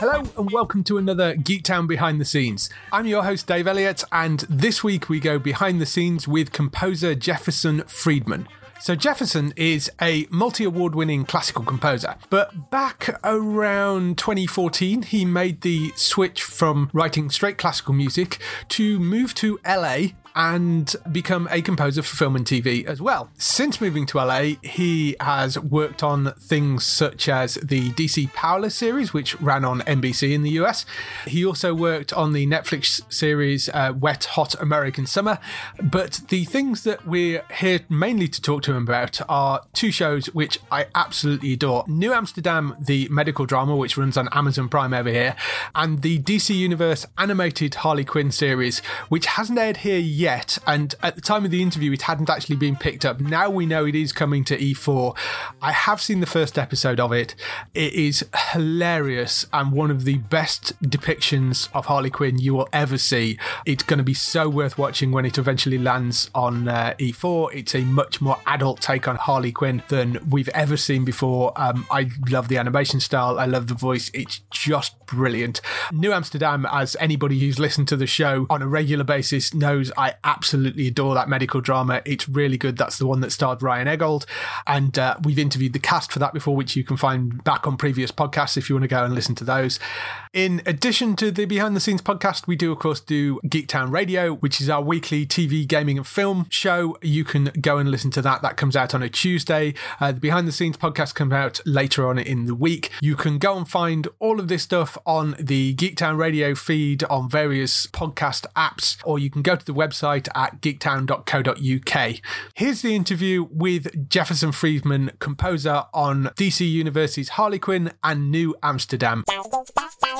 Hello and welcome to another Geek Town Behind the Scenes. I'm your host Dave Elliott, and this week we go behind the scenes with composer Jefferson Friedman. So Jefferson is a multi-award winning classical composer, but back around 2014 he made the switch from writing straight classical music to move to LA and become a composer for film and TV as well. Since moving to LA, he has worked on things such as the DC Powerless series, which ran on NBC in the US. He also worked on the Netflix series Wet Hot American Summer. But the things that we're here mainly to talk to him about are two shows which I absolutely adore. New Amsterdam, the medical drama, which runs on Amazon Prime over here, and the DC Universe animated Harley Quinn series, which hasn't aired here yet. And at the time of the interview, it hadn't actually been picked up. Now we know it is coming to E4. I have seen the first episode of it. It is hilarious and one of the best depictions of Harley Quinn you will ever see. It's going to be so worth watching when it eventually lands on E4. It's a much more adult take on Harley Quinn than we've ever seen before. I love the animation style. I love the voice. It's just brilliant. New Amsterdam, as anybody who's listened to the show on a regular basis knows, I absolutely adore that medical drama. It's really good. That's the one that starred Ryan Eggold. And we've interviewed the cast for that before, which you can find back on previous podcasts if you want to go and listen to those. In addition to the Behind the Scenes podcast, we do, of course, do Geek Town Radio, which is our weekly TV, gaming and film show. You can go and listen to that. That comes out on a Tuesday. The Behind the Scenes podcast comes out later on in the week. You can go and find all of this stuff on the Geek Town Radio feed on various podcast apps, or you can go to the website at geektown.co.uk. Here's the interview with Jefferson Friedman, composer on DC Universe's Harley Quinn and New Amsterdam.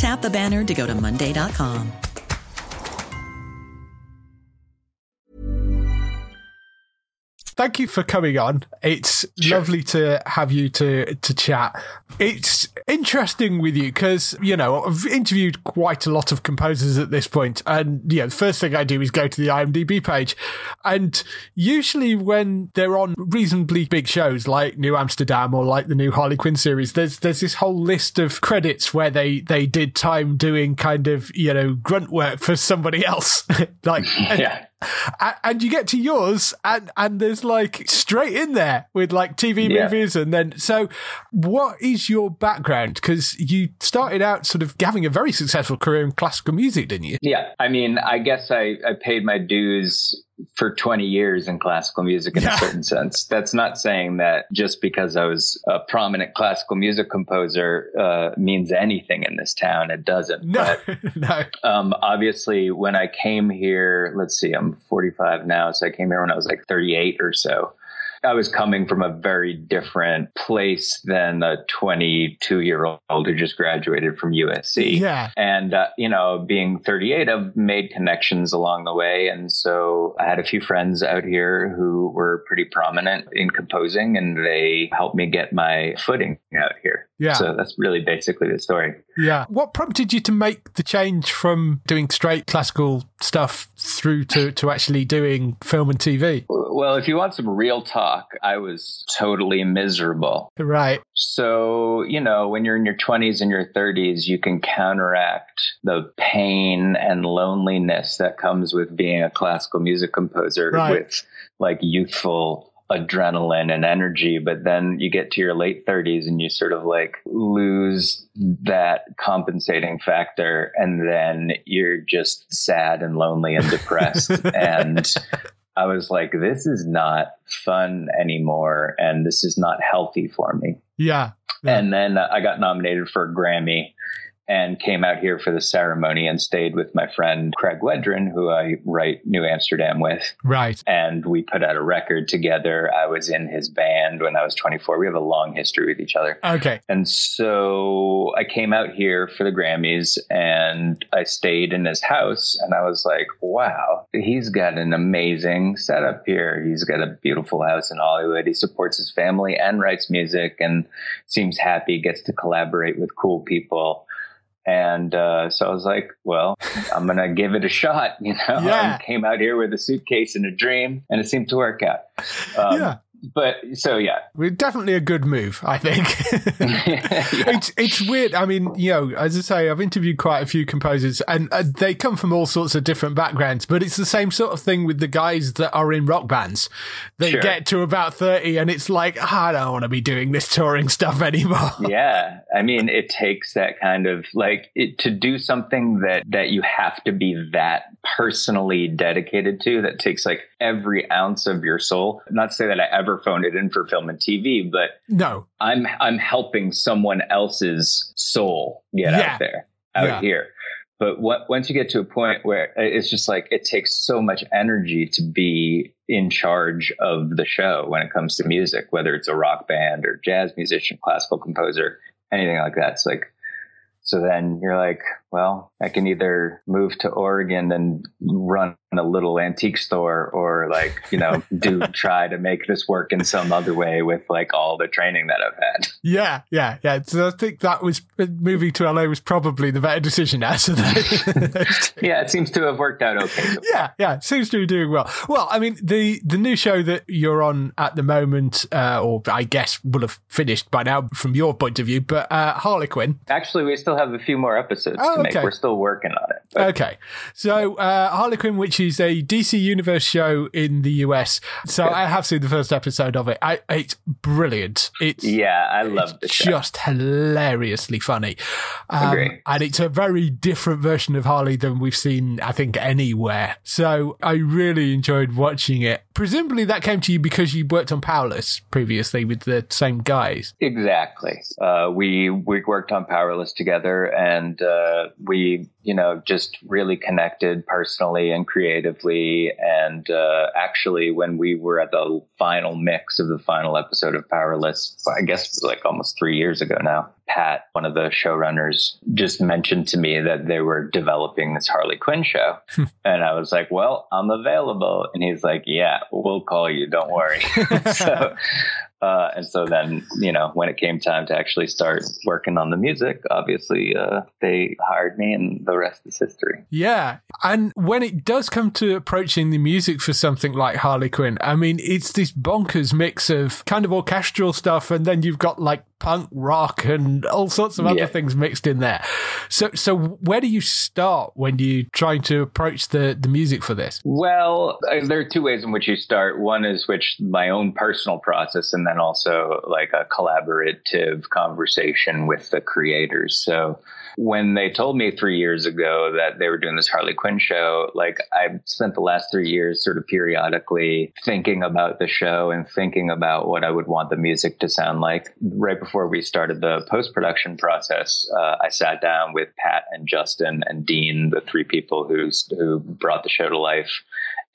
tap the banner to go to Monday.com. Thank you for coming on. It's lovely to have you to chat. It's interesting with you because, you know, I've interviewed quite a lot of composers at this point, and, you know, the first thing I do is go to the IMDb page. And usually when they're on reasonably big shows like New Amsterdam or like the new Harley Quinn series, there's this whole list of credits where they did time doing kind of, you know, grunt work for somebody else. Like, yeah. And you get to yours and there's like straight in there with like TV movies. And then, so what is your background? Because you started out sort of having a very successful career in classical music, didn't you? Yeah. I mean, I guess I paid my dues for 20 years in classical music in a certain sense. That's not saying that just because I was a prominent classical music composer means anything in this town. It doesn't. No, but, obviously, when I came here, let's see, I'm 45 now. So I came here when I was like 38 or so. I was coming from a very different place than a 22-year-old who just graduated from USC. Yeah. And, you know, being 38, I've made connections along the way. And so I had a few friends out here who were pretty prominent in composing, and they helped me get my footing out here. Yeah. So that's really basically the story. Yeah. What prompted you to make the change from doing straight classical stuff through to actually doing film and TV? Well, if you want some real talk, I was totally miserable. Right. So, you know, when you're in your 20s and your 30s, you can counteract the pain and loneliness that comes with being a classical music composer with like youthful adrenaline and energy. But then you get to your late 30s and you sort of like lose that compensating factor, and then you're just sad and lonely and depressed. And I was like, this is not fun anymore, and this is not healthy for me. Yeah. And then I got nominated for a Grammy and came out here for the ceremony and stayed with my friend Craig Wedren, who I write New Amsterdam with. Right. And we put out a record together. I was in his band when I was 24. We have a long history with each other. Okay. And so I came out here for the Grammys and I stayed in his house, and I was like, wow, he's got an amazing setup here. He's got a beautiful house in Hollywood. He supports his family and writes music and seems happy, gets to collaborate with cool people. And so I was like, well, I'm going to give it a shot, you know. Yeah. I came out here with a suitcase and a dream, and it seemed to work out. Yeah. But so, yeah, we're definitely a good move, I think. It's weird. I mean, you know, as I say, I've interviewed quite a few composers, and they come from all sorts of different backgrounds, but it's the same sort of thing with the guys that are in rock bands. They get to about 30 and it's like, oh, I don't want to be doing this touring stuff anymore. Yeah. I mean, it takes that kind of like to do something that you have to be that personally dedicated to, that takes like every ounce of your soul. Not to say that I ever phoned it in for film and TV, but no, I'm helping someone else's soul get out here. But once you get to a point where it's just like, it takes so much energy to be in charge of the show when it comes to music, whether it's a rock band or jazz musician, classical composer, anything like that. It's like, so then you're like, well, I can either move to Oregon and run a little antique store, or like, you know, try to make this work in some other way with like all the training that I've had. Yeah, yeah, yeah. So I think that was moving to LA was probably the better decision after that. Yeah, it seems to have worked out okay. Yeah, yeah, it seems to be doing well. Well, I mean, the new show that you're on at the moment, or I guess will have finished by now from your point of view, but Harley Quinn. Actually, we still have a few more episodes to make. We're still working on it. But. Okay. So Harley Quinn, which is a DC Universe show in the US. So I have seen the first episode of it. It's brilliant. I love the show. Just hilariously funny. Agree. And it's a very different version of Harley than we've seen, I think, anywhere. So I really enjoyed watching it. Presumably that came to you because you worked on Powerless previously with the same guys. Exactly. We worked on Powerless together, and we, you know, just really connected personally and creatively. And actually, when we were at the final mix of the final episode of Powerless, I guess it was like almost 3 years ago now, Pat, one of the showrunners, just mentioned to me that they were developing this Harley Quinn show. And I was like, well, I'm available. And he's like, yeah, we'll call you. Don't worry. And so then, you know, when it came time to actually start working on the music, obviously they hired me, and the rest is history. Yeah. And when it does come to approaching the music for something like Harley Quinn, I mean, it's this bonkers mix of kind of orchestral stuff, and then you've got like punk rock and all sorts of other things mixed in there. So where do you start when you're trying to approach the music for this? Well, there are two ways in which you start. One is which my own personal process, and then also like a collaborative conversation with the creators. So when they told me 3 years ago that they were doing this Harley Quinn show, like I spent the last 3 years sort of periodically thinking about the show and thinking about what I would want the music to sound like. Right before we started the post-production process, I sat down with Pat and Justin and Dean, the three people who brought the show to life,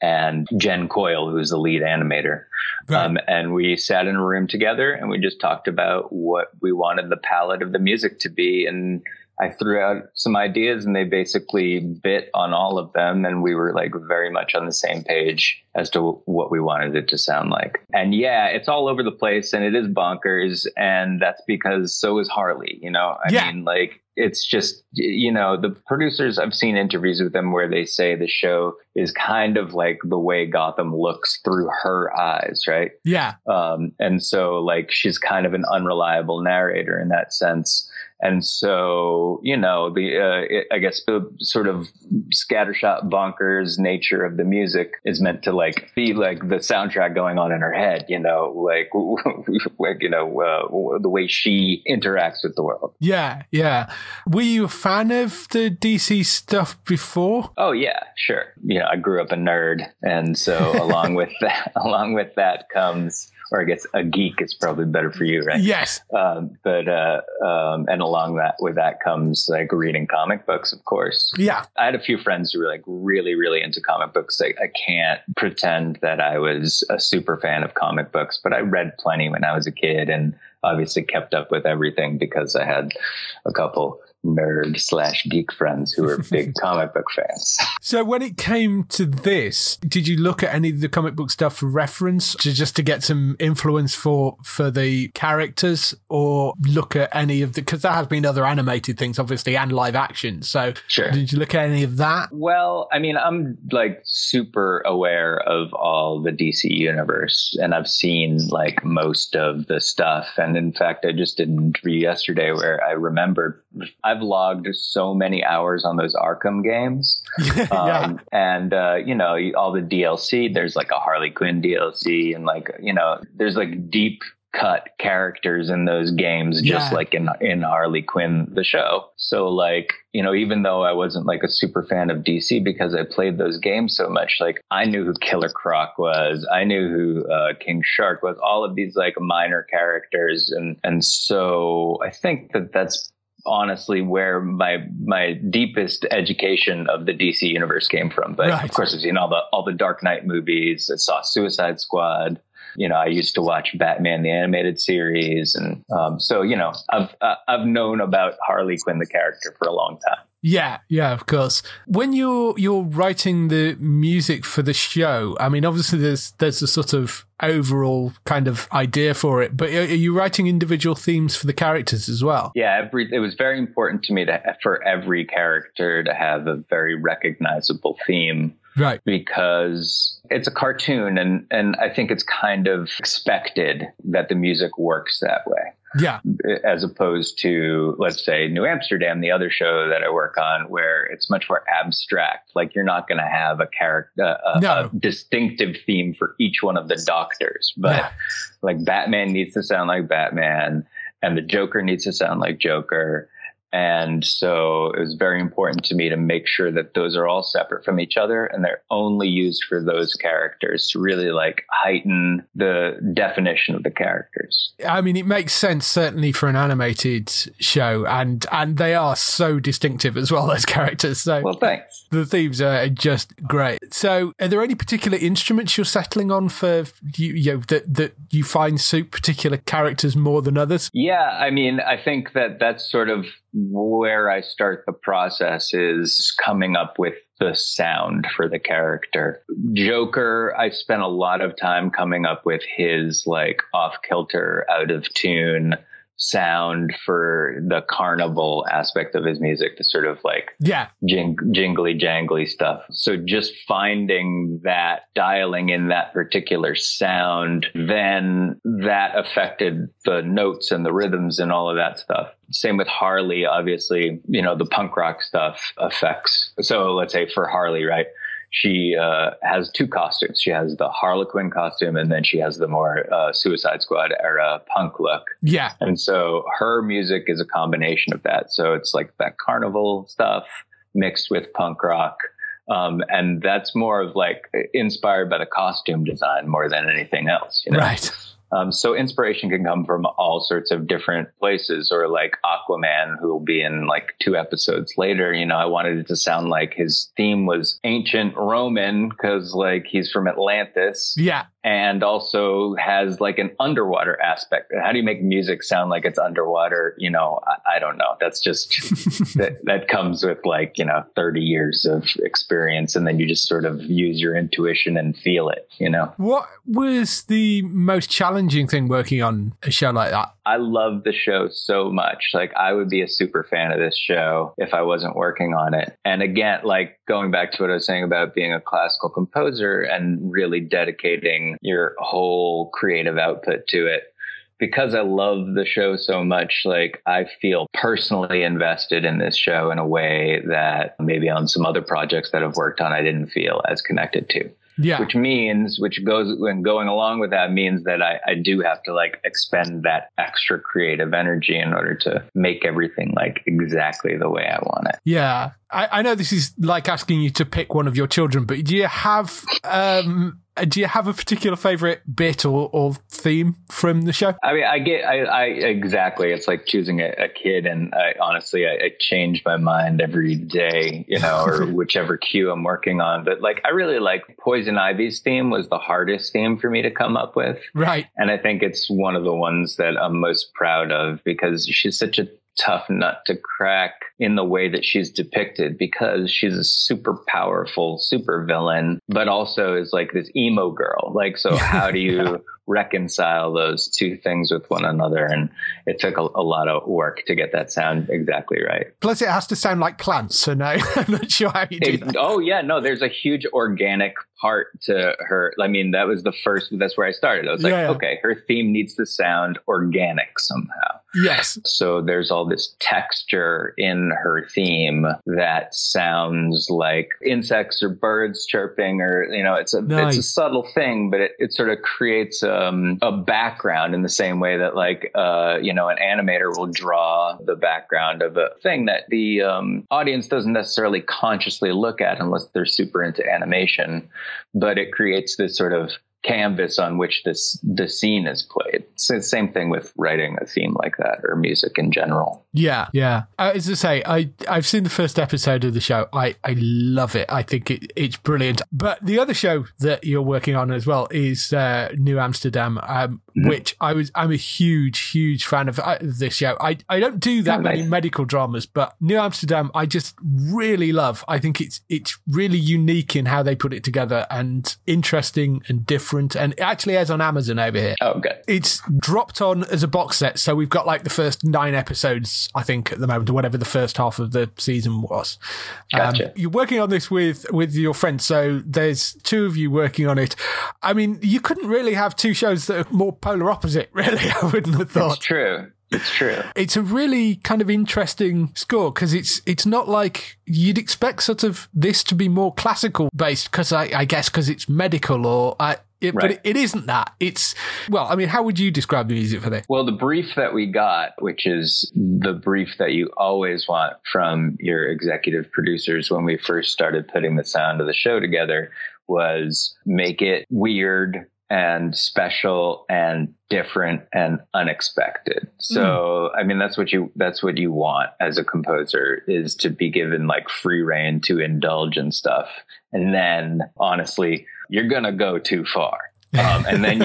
and Jen Coyle, who's the lead animator. Right. And we sat in a room together and we just talked about what we wanted the palette of the music to be. And I threw out some ideas and they basically bit on all of them. And we were like very much on the same page as to what we wanted it to sound like. And yeah, it's all over the place and it is bonkers. And that's because so is Harley, you know, I mean, like, it's just, you know, the producers, I've seen interviews with them where they say the show is kind of like the way Gotham looks through her eyes, right? Yeah. And so like, she's kind of an unreliable narrator in that sense. And so, you know, I guess the sort of scattershot bonkers nature of the music is meant to like be like the soundtrack going on in her head, you know, like you know, the way she interacts with the world. Yeah, yeah. Were you a fan of the DC stuff before? Oh, yeah, sure. You know, I grew up a nerd. And so along with that comes... Or I guess a geek is probably better for you, right? Yes. And along with that comes like reading comic books, of course. Yeah. I had a few friends who were like really, really into comic books. I can't pretend that I was a super fan of comic books, but I read plenty when I was a kid and obviously kept up with everything because I had a couple nerd/geek friends who were big comic book fans. So when it came to this, did you look at any of the comic book stuff for reference just to get some influence for the characters, or look at any of the, because there have been other animated things obviously and live action, so sure. Did you look at any of that? Well, I mean, I'm like super aware of all the DC universe and I've seen like most of the stuff, and in fact I just did an interview yesterday where I remembered I've logged so many hours on those Arkham games. And you know, all the DLC, there's like a Harley Quinn DLC and like, you know, there's like deep cut characters in those games, just like in Harley Quinn, the show. So like, you know, even though I wasn't like a super fan of DC because I played those games so much, like I knew who Killer Croc was, I knew who King Shark was, all of these like minor characters. And so I think that's honestly where my deepest education of the DC universe came from. But right. Of course, I've seen all the Dark Knight movies. I saw Suicide Squad. You know, I used to watch Batman: The Animated Series, and so you know, I've known about Harley Quinn the character for a long time. Yeah, yeah, of course. When you're writing the music for the show, I mean, obviously there's a sort of overall kind of idea for it, but are you writing individual themes for the characters as well? Yeah, it was very important to me for every character to have a very recognizable theme. Right. Because it's a cartoon and I think it's kind of expected that the music works that way. Yeah. As opposed to, let's say, New Amsterdam, the other show that I work on, where it's much more abstract. Like you're not going to have a character, a distinctive theme for each one of the doctors. But like Batman needs to sound like Batman and the Joker needs to sound like Joker. And so it was very important to me to make sure that those are all separate from each other and they're only used for those characters to really like heighten the definition of the characters. I mean, it makes sense certainly for an animated show, and they are so distinctive as well, those characters. So well, thanks. The themes are just great. So are there any particular instruments you're settling on for you know, that you find suit particular characters more than others? Yeah, I mean, I think that's sort of where I start the process, is coming up with the sound for the character. Joker, I spent a lot of time coming up with his like off-kilter, out-of-tune sound for the carnival aspect of his music, the sort of like jingly jangly stuff. So just finding that, dialing in that particular sound, then that affected the notes and the rhythms and all of that stuff. Same with Harley, obviously, you know, the punk rock stuff affects. So let's say for Harley, right? She has two costumes. She has the Harlequin costume, and then she has the more Suicide Squad era punk look. Yeah. And so her music is a combination of that. So it's like that carnival stuff mixed with punk rock. And that's more of like inspired by the costume design more than anything else, you know? Right. So inspiration can come from all sorts of different places, or like Aquaman, who will be in like 2 episodes later. You know, I wanted it to sound like his theme was ancient Roman, because like he's from Atlantis. Yeah. And also has like an underwater aspect. How do you make music sound like it's underwater? You know, I don't know. That's just that comes with like, you know, 30 years of experience, and then you just sort of use your intuition and feel it, you know. What was the most challenging thing working on a show like that? I love the show so much. Like, I would be a super fan of this show if I wasn't working on it. And again, like going back to what I was saying about being a classical composer and really dedicating your whole creative output to it. Because I love the show so much, like I feel personally invested in this show in a way that maybe on some other projects that I've worked on, I didn't feel as connected to. Yeah. Going along with that means that I do have to like expend that extra creative energy in order to make everything like exactly the way I want it. Yeah. I know this is like asking you to pick one of your children, but do you have a particular favorite bit or theme from the show? I mean, exactly. It's like choosing a kid. And I honestly change my mind every day, you know, or whichever cue I'm working on. But like, I really like Poison Ivy's theme was the hardest theme for me to come up with. Right. And I think it's one of the ones that I'm most proud of, because she's such a tough nut to crack in the way that she's depicted, because she's a super powerful super villain, but also is like this emo girl. Like, so how do you reconcile those two things with one another? And it took a lot of work to get that sound exactly right. Plus it has to sound like plants. So no, I'm not sure how you do that. Oh yeah, no, there's a huge organic part to her. I mean, that was the first, that's where I started. I was like, okay, her theme needs to sound organic somehow. Yes. So there's all this texture in her theme that sounds like insects or birds chirping, or, you know, it's a subtle thing, but it sort of creates a background in the same way that like, you know, an animator will draw the background of a thing that the audience doesn't necessarily consciously look at unless they're super into animation. But it creates this sort of canvas on which the scene is played. It's the same thing with writing a theme like that, or music in general. Yeah. As I say, I've seen the first episode of the show. I love it. I think it's brilliant. But the other show that you're working on as well is New Amsterdam, mm-hmm. which I'm a huge fan of this show. I don't do that many medical dramas, but New Amsterdam I just really love. I think it's really unique in how they put it together, and interesting and different. And it actually airs on Amazon over here. Oh, okay. It's dropped on as a box set, so we've got like the first 9 episodes, I think, at the moment, or whatever the first half of the season was. Gotcha. You're working on this with your friends, so there's 2 of you working on it. I mean, you couldn't really have 2 shows that are more polar opposite, really, I wouldn't have thought. It's true. It's true. It's a really kind of interesting score, because it's not like you'd expect sort of this to be more classical based, because I guess because it's medical but it isn't that. It's, well, I mean, how would you describe the music for this? Well, the brief that we got, which is the brief that you always want from your executive producers when we first started putting the sound of the show together, was make it weird and special and different and unexpected. So, I mean, that's what you want as a composer, is to be given like free rein to indulge in stuff. And then honestly, you're going to go too far. And then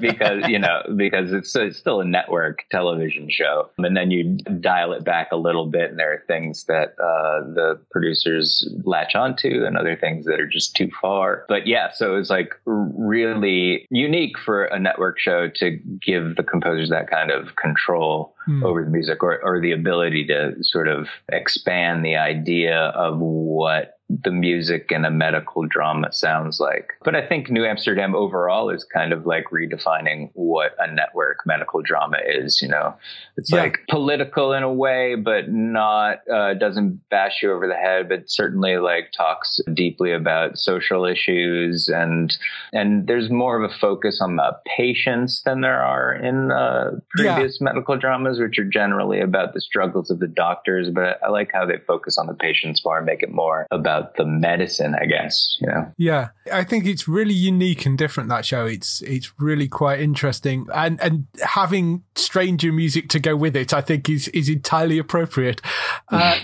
because it's still a network television show, and then you dial it back a little bit, and there are things that the producers latch onto, and other things that are just too far. But yeah, so it's like really unique for a network show to give the composers that kind of control over the music, or the ability to sort of expand the idea of what the music in a medical drama sounds like. But I think New Amsterdam overall is kind of like redefining what a network medical drama is, you know. It's like political in a way, but not doesn't bash you over the head, but certainly like talks deeply about social issues, and there's more of a focus on the patients than there are in previous medical dramas, which are generally about the struggles of the doctors. But I like how they focus on the patients more and make it more about the medicine, I guess, you know? Yeah. I think it's really unique and different, that show. It's really quite interesting. And having stranger music to go with it, I think is entirely appropriate.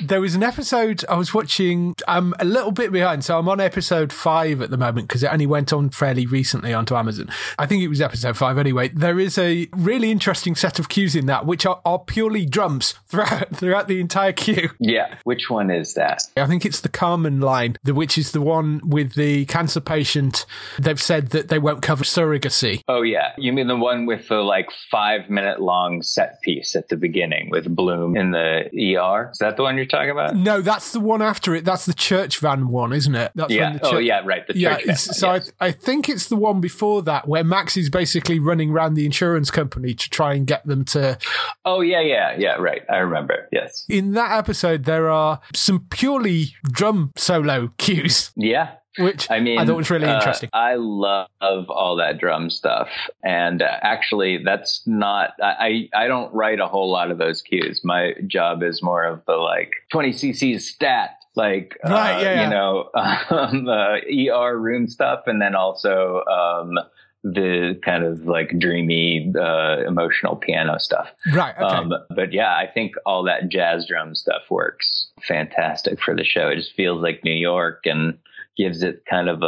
There was an episode I was watching, I'm a little bit behind, so I'm on episode 5 at the moment because it only went on fairly recently onto Amazon. I think it was episode 5 anyway. There is a really interesting set of cues in that, which are purely drums throughout the entire cue. Yeah. Which one is that? I think it's the Carmen line, which is the one with the cancer patient. They've said that they won't cover surrogacy. Oh, yeah. You mean the one with the 5-minute long set piece at the beginning with Bloom in the ER? Is that the one you're talking about? No, that's the one after it. That's the church van one, isn't it? That's yeah. When the oh, yeah, right. The church van. So yes. I think it's the one before that where Max is basically running around the insurance company to try and get them to... Oh, yeah, right. I remember. Yes. In that episode, there are some purely drum solo cues. Yeah. Which I thought was really interesting. I love all that drum stuff. And actually, that's not... I don't write a whole lot of those cues. My job is more of the 20cc stat, right, yeah. The ER room stuff. And then also... the kind of dreamy, emotional piano stuff. Right. Okay. But yeah, I think all that jazz drum stuff works fantastic for the show. It just feels like New York and gives it kind of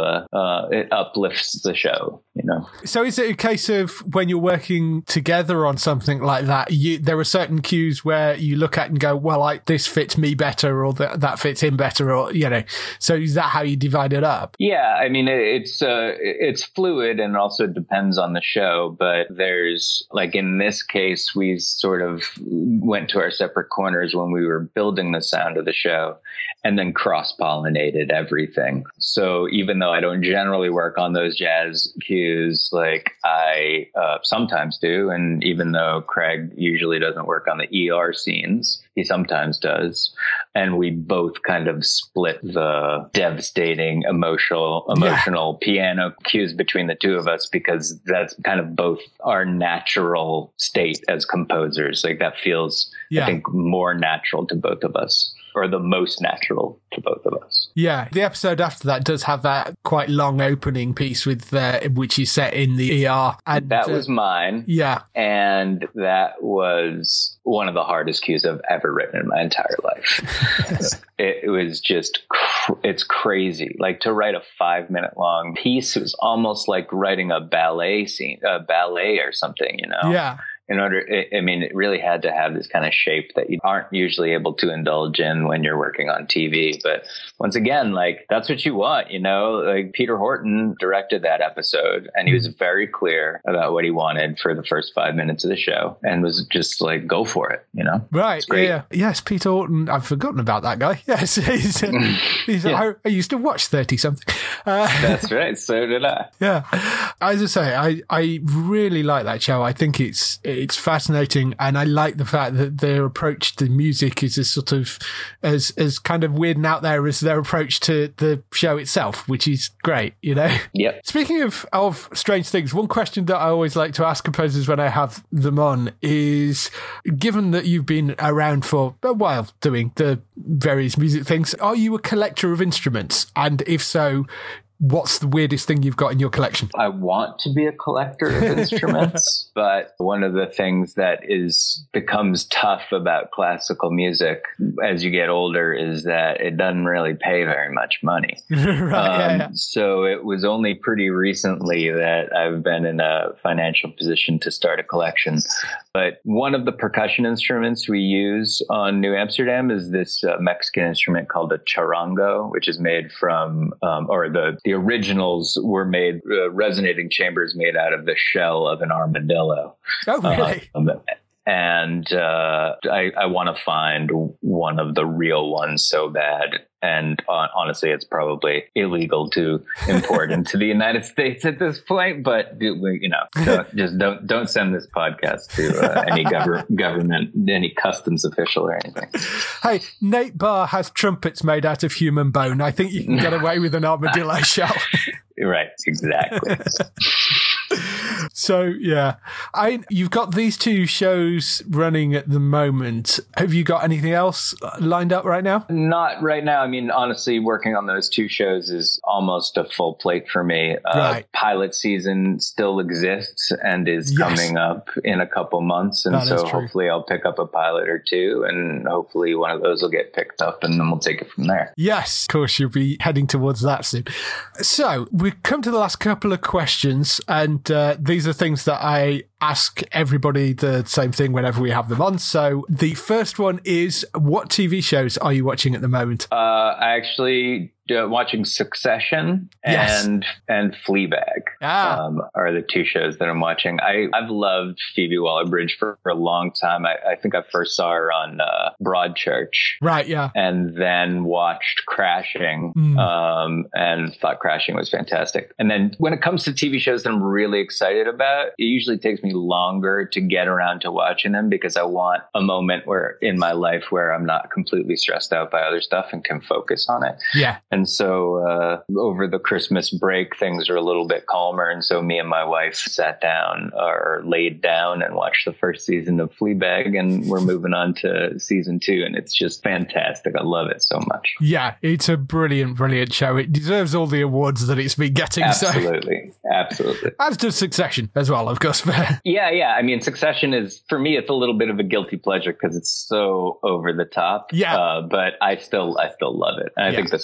it uplifts the show, you know? So is it a case of when you're working together on something like that, there are certain cues where you look at and go, well, this fits me better, or that fits him better, or, you know, so is that how you divide it up? Yeah. I mean, it's fluid and also depends on the show, but there's in this case, we sort of went to our separate corners when we were building the sound of the show and then cross-pollinated everything. So even though I don't generally work on those jazz cues, I sometimes do, and even though Craig usually doesn't work on the ER scenes, he sometimes does, and we both kind of split the devastating emotional piano cues between the two of us, because that's kind of both our natural state as composers. That feels, I think, more natural to both of us. Or the most natural to both of us. Yeah, the episode after that does have that quite long opening piece with which is set in the ER. And that was mine. Yeah. And that was one of the hardest cues I've ever written in my entire life. It was just, it's crazy. To write a 5-minute long piece, it was almost like writing a ballet scene, a ballet or something, you know? Yeah. It really had to have this kind of shape that you aren't usually able to indulge in when you're working on TV. But once again, that's what you want, you know? Peter Horton directed that episode, and he was very clear about what he wanted for the first 5 minutes of the show, and was just go for it, you know? Right. Yeah. Yes, Peter Horton. I've forgotten about that guy. Yes. He's yeah. I used to watch 30-something. That's right. So did I. Yeah. As I say, I really like that show. I think it's fascinating, and I like the fact that their approach to music is as kind of weird and out there as their approach to the show itself, which is great, you know? Yeah. Speaking of strange things, one question that I always like to ask composers when I have them on is, given that you've been around for a while doing the various music things, are you a collector of instruments? And if so, what's the weirdest thing you've got in your collection? I want to be a collector of instruments, but one of the things that becomes tough about classical music as you get older is that it doesn't really pay very much money. Right, yeah. So it was only pretty recently that I've been in a financial position to start a collection. But one of the percussion instruments we use on New Amsterdam is this Mexican instrument called a charango, which is made from, The originals were made, resonating chambers made out of the shell of an armadillo. Oh, really? I want to find one of the real ones so bad. And honestly, it's probably illegal to import into the United States at this point. But don't send this podcast to any government, any customs official or anything. Hey, Nate Barr has trumpets made out of human bone. I think you can get away with an armadillo shell. Right, exactly. So, yeah, you've got these two shows running at the moment. Have you got anything else lined up right now? Not right now. I mean, honestly, working on those two shows is almost a full plate for me. Right. Pilot season still exists and is coming up in a couple months. And so hopefully I'll pick up a pilot or two, and hopefully one of those will get picked up, and then we'll take it from there. Yes, of course, you'll be heading towards that soon. So we've come to the last couple of questions, and these are things that I ask everybody the same thing whenever we have them on. So the first one is, what TV shows are you watching at the moment? I actually watching Succession and Fleabag are the two shows that I'm watching. I've loved Phoebe Waller-Bridge for a long time. I think I first saw her on Broadchurch. Right, yeah. And then watched Crashing and thought Crashing was fantastic. And then when it comes to TV shows that I'm really excited about, it usually takes me longer to get around to watching them, because I want a moment where in my life where I'm not completely stressed out by other stuff and can focus on it. Yeah. And so over the Christmas break, things are a little bit calmer. And so me and my wife sat down or laid down and watched the first season of Fleabag, and we're moving on to season 2. And it's just fantastic. I love it so much. Yeah, it's a brilliant, brilliant show. It deserves all the awards that it's been getting. Absolutely. So. Absolutely. As does Succession as well, of course. Yeah. I mean, Succession is, for me, it's a little bit of a guilty pleasure because it's so over the top. Yeah. But I still love it. And I think the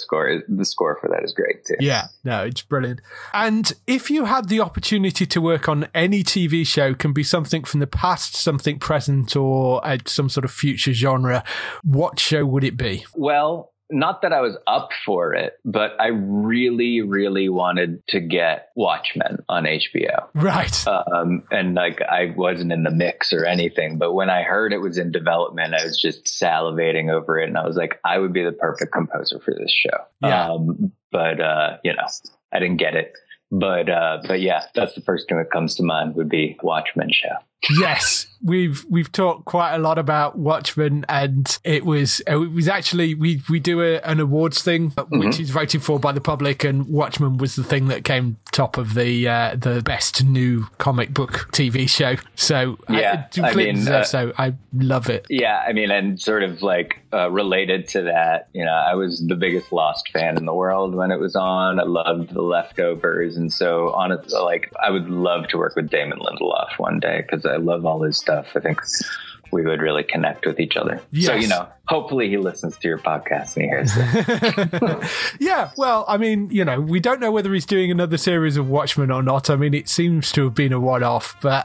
score for that is great too. Yeah, no, it's brilliant. And if you had the opportunity to work on any TV show, can be something from the past, something present, or some sort of future genre, what show would it be? Well, not that I was up for it, but I really, really wanted to get Watchmen on HBO. Right. And I wasn't in the mix or anything, but when I heard it was in development, I was just salivating over it. And I was like, I would be the perfect composer for this show. Yeah. I didn't get it. But yeah, that's the first thing that comes to mind would be Watchmen show. Yes, we've talked quite a lot about Watchmen, and it was actually we do an awards thing which is voted for by the public, and Watchmen was the thing that came top of the best new comic book TV show. So yeah, so I love it. Yeah, I mean, and sort of related to that, you know, I was the biggest Lost fan in the world when it was on. I loved The Leftovers, and so honestly, I would love to work with Damon Lindelof one day because I love all his stuff. I think we would really connect with each other. Yes. So, you know, hopefully he listens to your podcast and he hears it. Yeah, well, I mean, you know, we don't know whether he's doing another series of Watchmen or not. I mean, it seems to have been a one-off, but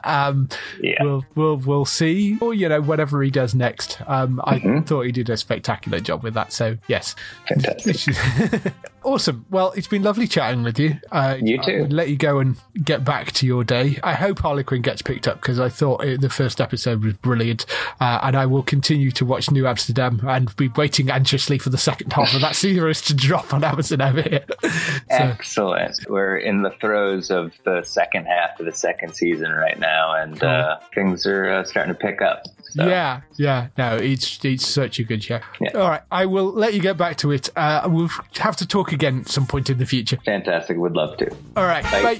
we'll see. Or, you know, whatever he does next. I thought he did a spectacular job with that, so yes. Fantastic. Awesome. Well, it's been lovely chatting with you. You too. I would let you go and get back to your day. I hope Harley Quinn gets picked up because I thought the first episode was brilliant. And I will continue to watch New Amsterdam and be waiting anxiously for the second half of that series to drop on Amazon over here. So. Excellent. We're in the throes of the second half of the second season right now, and things are starting to pick up. So. Yeah. No, it's such a good show. Yeah. All right, I will let you get back to it. We'll have to talk again at some point in the future. Fantastic. Would love to. All right. Bye.